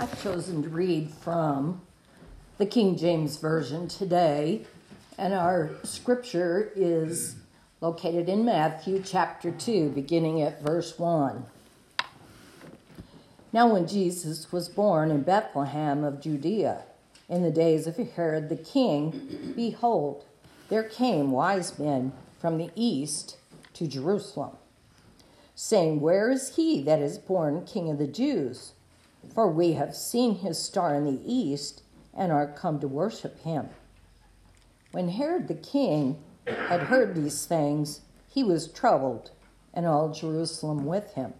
I've chosen to read from the King James Version today, and our scripture is located in Matthew chapter 2, beginning at verse 1. Now when Jesus was born in Bethlehem of Judea, in the days of Herod the king, behold, there came wise men from the east to Jerusalem, saying, Where is he that is born King of the Jews? For we have seen his star in the east and are come to worship him. When Herod the king had heard these things, he was troubled, and all Jerusalem with him.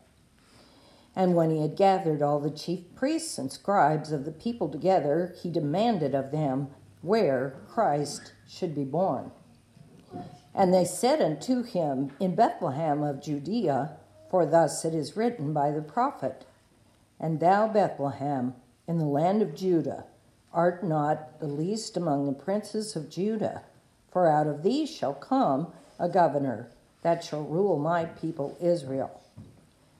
And when he had gathered all the chief priests and scribes of the people together, he demanded of them where Christ should be born. And they said unto him, In Bethlehem of Judea, for thus it is written by the prophet, And thou, Bethlehem, in the land of Judah, art not the least among the princes of Judah, for out of thee shall come a governor that shall rule my people Israel.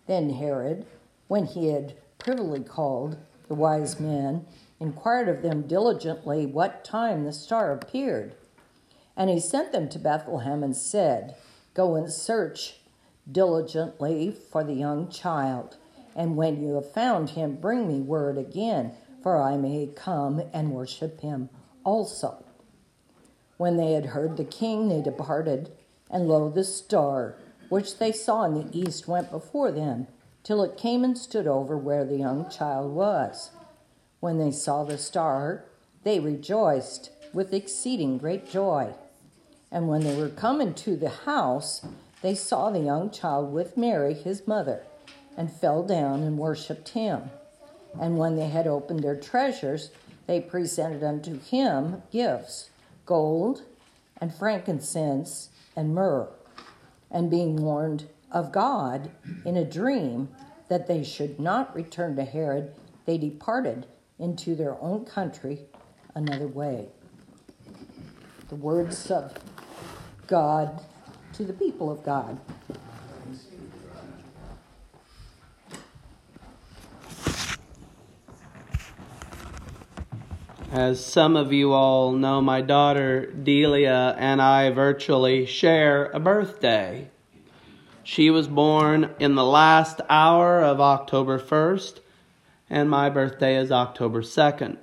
Then Herod, when he had privily called the wise men, inquired of them diligently what time the star appeared. And he sent them to Bethlehem and said, Go and search diligently for the young child, and when you have found him, bring me word again, for I may come and worship him also. When they had heard the king, they departed, and lo, the star, which they saw in the east, went before them, till it came and stood over where the young child was. When they saw the star, they rejoiced with exceeding great joy. And when they were come into the house, they saw the young child with Mary, his mother, and fell down and worshipped him. And when they had opened their treasures, they presented unto him gifts, gold and frankincense and myrrh. And being warned of God in a dream that they should not return to Herod, they departed into their own country another way. The words of God to the people of God. As some of you all know, my daughter Delia and I virtually share a birthday. She was born in the last hour of October 1st, and my birthday is October 2nd.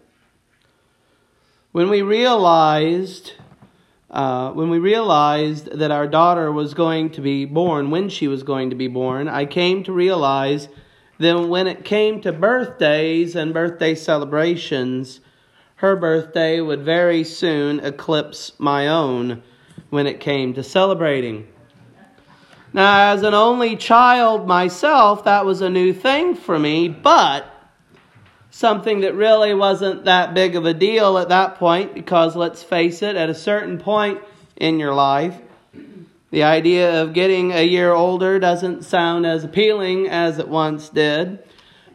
When we realized that our daughter was going to be born, when she was going to be born, I came to realize that when it came to birthdays and birthday celebrations, her birthday would very soon eclipse my own when it came to celebrating. Now, as an only child myself, that was a new thing for me, but something that really wasn't that big of a deal at that point, because let's face it, at a certain point in your life, the idea of getting a year older doesn't sound as appealing as it once did,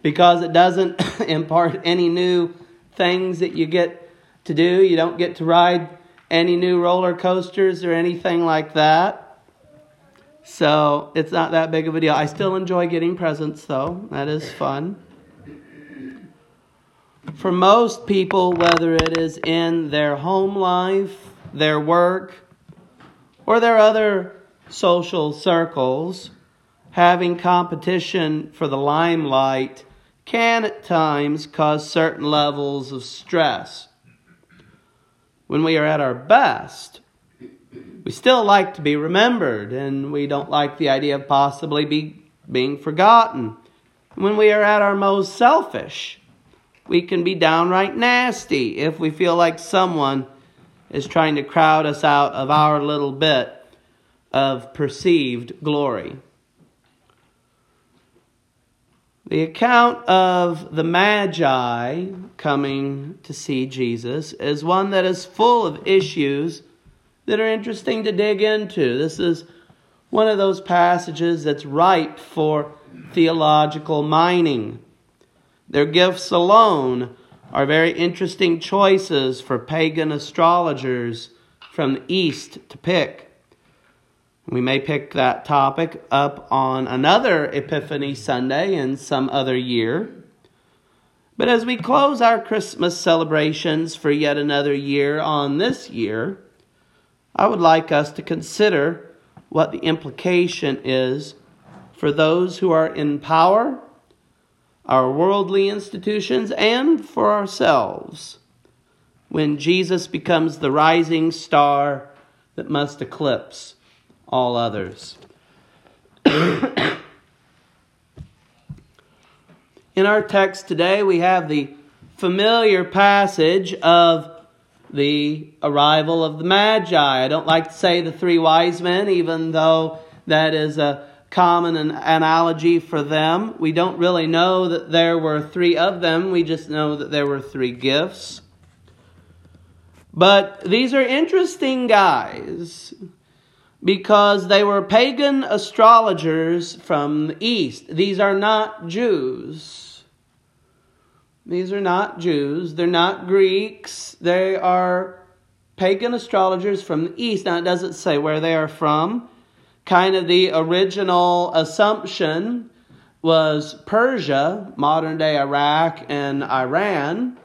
because it doesn't impart any new things that you get to do. You don't get to ride any new roller coasters or anything like that. So it's not that big of a deal. I still enjoy getting presents, though. That is fun. For most people, whether it is in their home life, their work, or their other social circles, having competition for the limelight can at times cause certain levels of stress. When we are at our best, we still like to be remembered, and we don't like the idea of possibly being forgotten. When we are at our most selfish, we can be downright nasty if we feel like someone is trying to crowd us out of our little bit of perceived glory. The account of the Magi coming to see Jesus is one that is full of issues that are interesting to dig into. This is one of those passages that's ripe for theological mining. Their gifts alone are very interesting choices for pagan astrologers from the East to pick. We may pick that topic up on another Epiphany Sunday in some other year. But as we close our Christmas celebrations for yet another year on this year, I would like us to consider what the implication is for those who are in power, our worldly institutions, and for ourselves, when Jesus becomes the rising star that must eclipse all others. In our text today, we have the familiar passage of the arrival of the Magi. I don't like to say the three wise men, even though that is a common analogy for them. We don't really know that there were three of them. We just know that there were three gifts. But these are interesting guys because they were pagan astrologers from the East. These are not Jews. These are not Jews. They're not Greeks. They are pagan astrologers from the East. Now, it doesn't say where they are from. Kind of the original assumption was Persia, modern-day Iraq and Iran.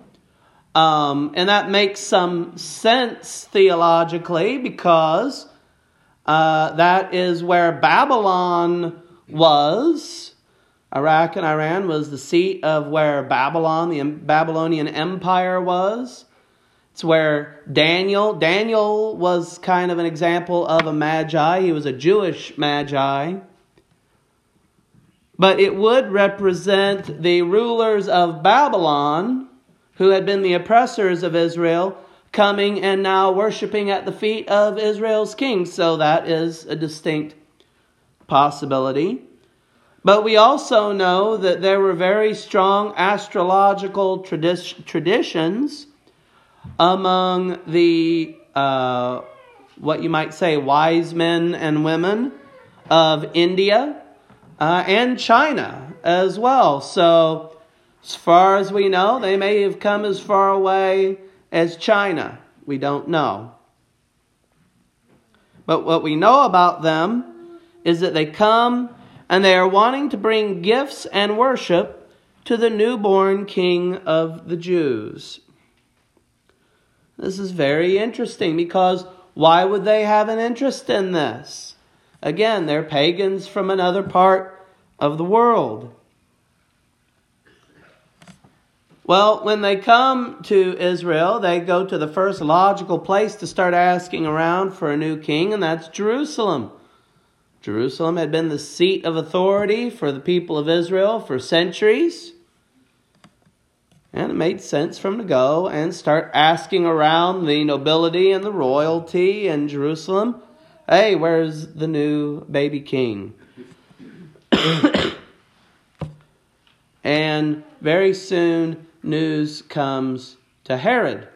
And that makes some sense theologically because that is where Babylon was. Iraq and Iran was the seat of where Babylon, the Babylonian Empire was. It's where Daniel was kind of an example of a Magi. He was a Jewish Magi. But it would represent the rulers of Babylon, who had been the oppressors of Israel, coming and now worshiping at the feet of Israel's king. So that is a distinct possibility. But we also know that there were very strong astrological traditions among the, what you might say, wise men and women of India and China as well. So, as far as we know, they may have come as far away as China. We don't know. But what we know about them is that they come and they are wanting to bring gifts and worship to the newborn king of the Jews. This is very interesting because why would they have an interest in this? Again, they're pagans from another part of the world. Well, when they come to Israel, they go to the first logical place to start asking around for a new king, and that's Jerusalem. Jerusalem had been the seat of authority for the people of Israel for centuries. And it made sense for them to go and start asking around the nobility and the royalty in Jerusalem. Hey, where's the new baby king? And very soon, news comes to Herod.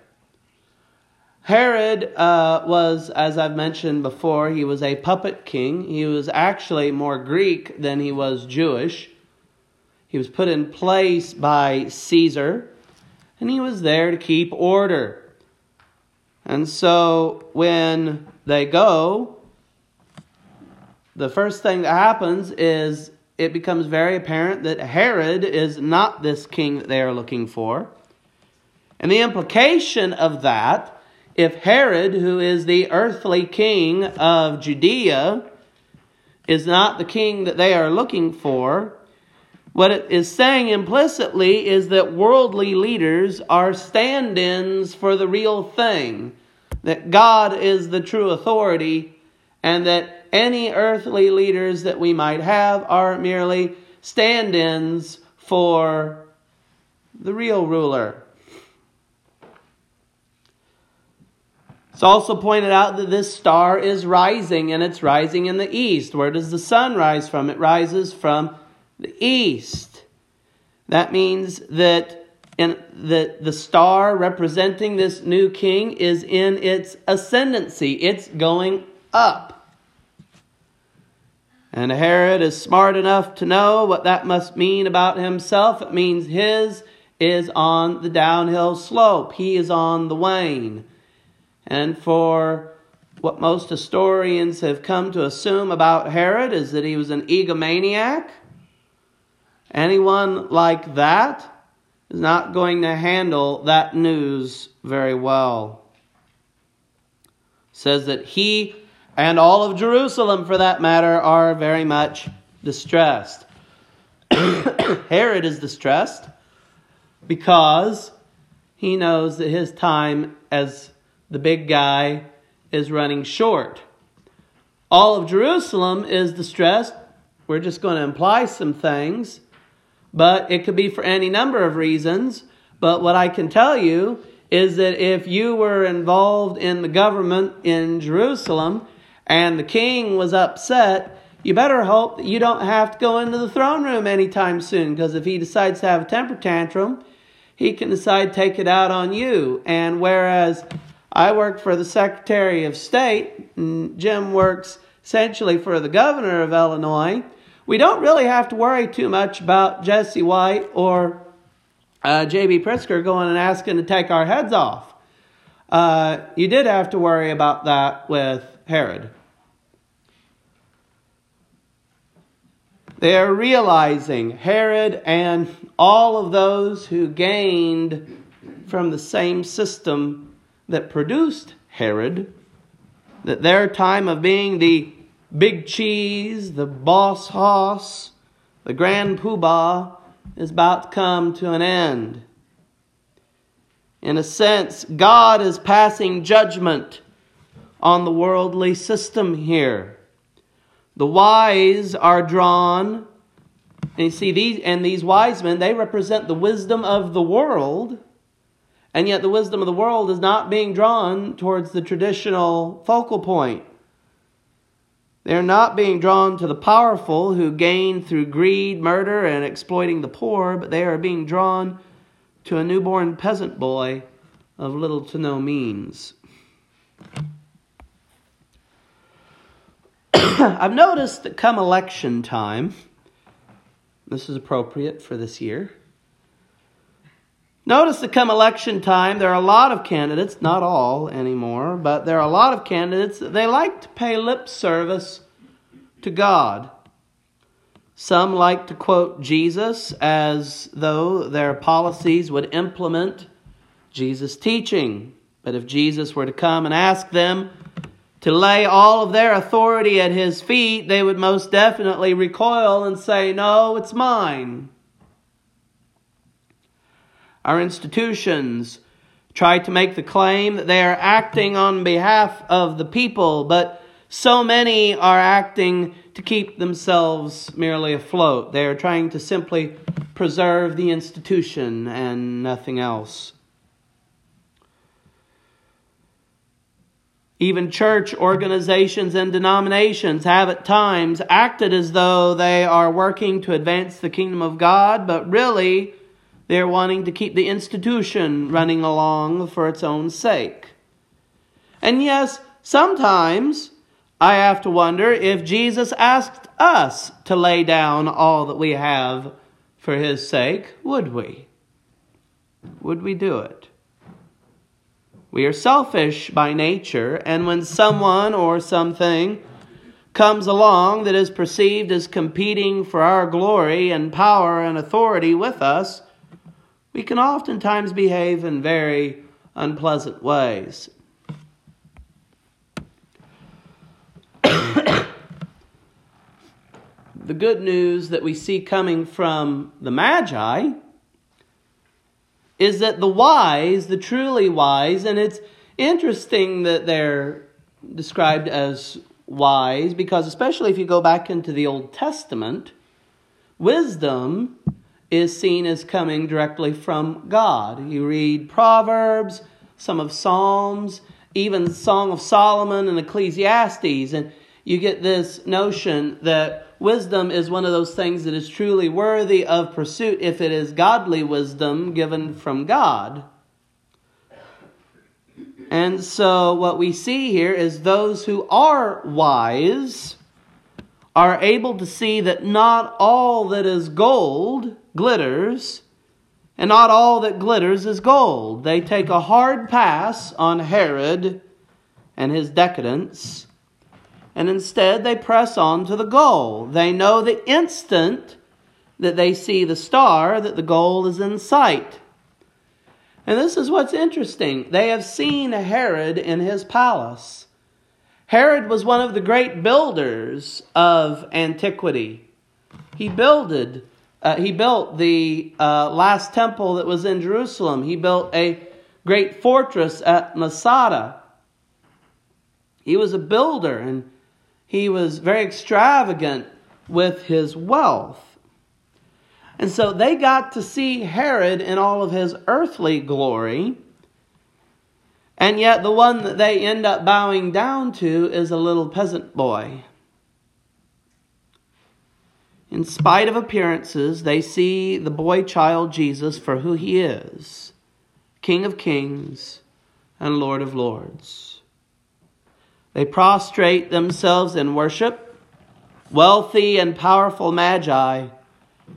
Herod was, as I've mentioned before, he was a puppet king. He was actually more Greek than he was Jewish. He was put in place by Caesar, and he was there to keep order. And so when they go, the first thing that happens is it becomes very apparent that Herod is not this king that they are looking for. And the implication of that, if Herod, who is the earthly king of Judea, is not the king that they are looking for, what it is saying implicitly is that worldly leaders are stand-ins for the real thing, that God is the true authority, and that any earthly leaders that we might have are merely stand-ins for the real ruler. It's also pointed out that this star is rising, and it's rising in the east. Where does the sun rise from? It rises from the east. That means that the star representing this new king is in its ascendancy. It's going up. And Herod is smart enough to know what that must mean about himself. It means his is on the downhill slope. He is on the wane. And for what most historians have come to assume about Herod is that he was an egomaniac. Anyone like that is not going to handle that news very well. It says that he and all of Jerusalem, for that matter, are very much distressed. Herod is distressed because he knows that his time as the big guy is running short. All of Jerusalem is distressed. We're just going to imply some things, but it could be for any number of reasons. But what I can tell you is that if you were involved in the government in Jerusalem and the king was upset, you better hope that you don't have to go into the throne room anytime soon, because if he decides to have a temper tantrum, he can decide to take it out on you. And whereas I work for the Secretary of State, and Jim works essentially for the governor of Illinois, we don't really have to worry too much about Jesse White or J.B. Pritzker going and asking to take our heads off. You did have to worry about that with Herod. They are realizing, Herod and all of those who gained from the same system that produced Herod, that their time of being the big cheese, the boss hoss, the grand poobah is about to come to an end. In a sense, God is passing judgment on the worldly system here. The wise are drawn, and you see these wise men, they represent the wisdom of the world, and yet the wisdom of the world is not being drawn towards the traditional focal point. They're not being drawn to the powerful who gain through greed, murder, and exploiting the poor, but they are being drawn to a newborn peasant boy of little to no means. I've noticed that come election time, this is appropriate for this year, notice that come election time, there are a lot of candidates, not all anymore, but there are a lot of candidates that they like to pay lip service to God. Some like to quote Jesus as though their policies would implement Jesus' teaching. But if Jesus were to come and ask them to lay all of their authority at his feet, they would most definitely recoil and say, "No, it's mine." Our institutions try to make the claim that they are acting on behalf of the people, but so many are acting to keep themselves merely afloat. They are trying to simply preserve the institution and nothing else. Even church organizations and denominations have at times acted as though they are working to advance the kingdom of God, but really they're wanting to keep the institution running along for its own sake. And yes, sometimes I have to wonder if Jesus asked us to lay down all that we have for his sake, would we? Would we do it? We are selfish by nature, and when someone or something comes along that is perceived as competing for our glory and power and authority with us, we can oftentimes behave in very unpleasant ways. The good news that we see coming from the Magi is that the wise, the truly wise, and it's interesting that they're described as wise, because especially if you go back into the Old Testament, wisdom is seen as coming directly from God. You read Proverbs, some of Psalms, even Song of Solomon and Ecclesiastes, and you get this notion that wisdom is one of those things that is truly worthy of pursuit if it is godly wisdom given from God. And so what we see here is those who are wise are able to see that not all that is gold glitters, and not all that glitters is gold. They take a hard pass on Herod and his decadence, and instead, they press on to the goal. They know the instant that they see the star that the goal is in sight. And this is what's interesting. They have seen Herod in his palace. Herod was one of the great builders of antiquity. He built the last temple that was in Jerusalem. He built a great fortress at Masada. He was a builder, and he was very extravagant with his wealth. And so they got to see Herod in all of his earthly glory. And yet the one that they end up bowing down to is a little peasant boy. In spite of appearances, they see the boy child Jesus for who he is, King of Kings and Lord of Lords. They prostrate themselves in worship, wealthy and powerful Magi,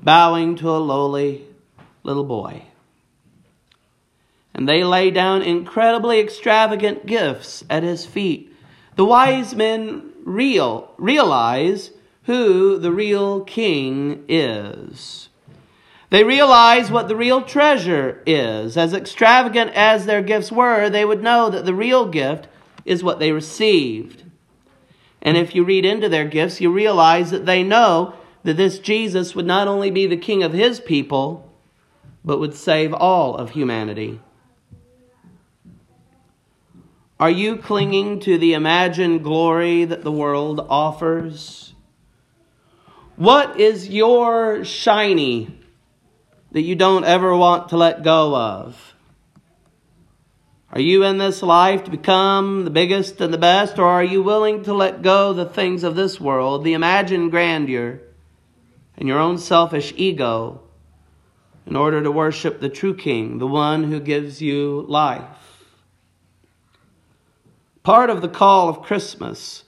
bowing to a lowly little boy. And they lay down incredibly extravagant gifts at his feet. The wise men realize who the real king is. They realize what the real treasure is. As extravagant as their gifts were, they would know that the real gift is what they received. And if you read into their gifts, you realize that they know that this Jesus would not only be the king of his people, but would save all of humanity. Are you clinging to the imagined glory that the world offers? What is your shiny that you don't ever want to let go of? Are you in this life to become the biggest and the best, or are you willing to let go the things of this world, the imagined grandeur, and your own selfish ego in order to worship the true king, the one who gives you life? Part of the call of Christmas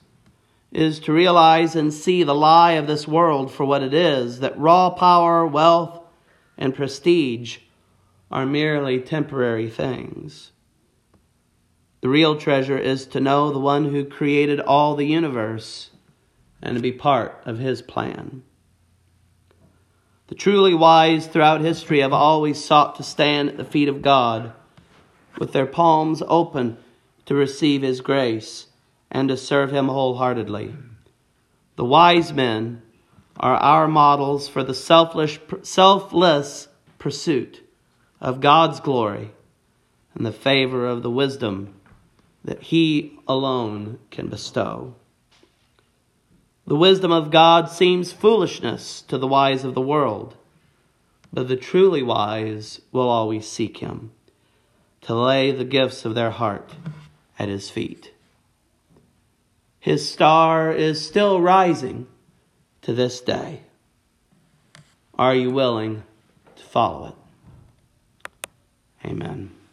is to realize and see the lie of this world for what it is, that raw power, wealth, and prestige are merely temporary things. The real treasure is to know the one who created all the universe and to be part of his plan. The truly wise throughout history have always sought to stand at the feet of God with their palms open to receive his grace and to serve him wholeheartedly. The wise men are our models for the selfless pursuit of God's glory and the favor of the wisdom that he alone can bestow. The wisdom of God seems foolishness to the wise of the world, but the truly wise will always seek him, to lay the gifts of their heart at his feet. His star is still rising to this day. Are you willing to follow it? Amen.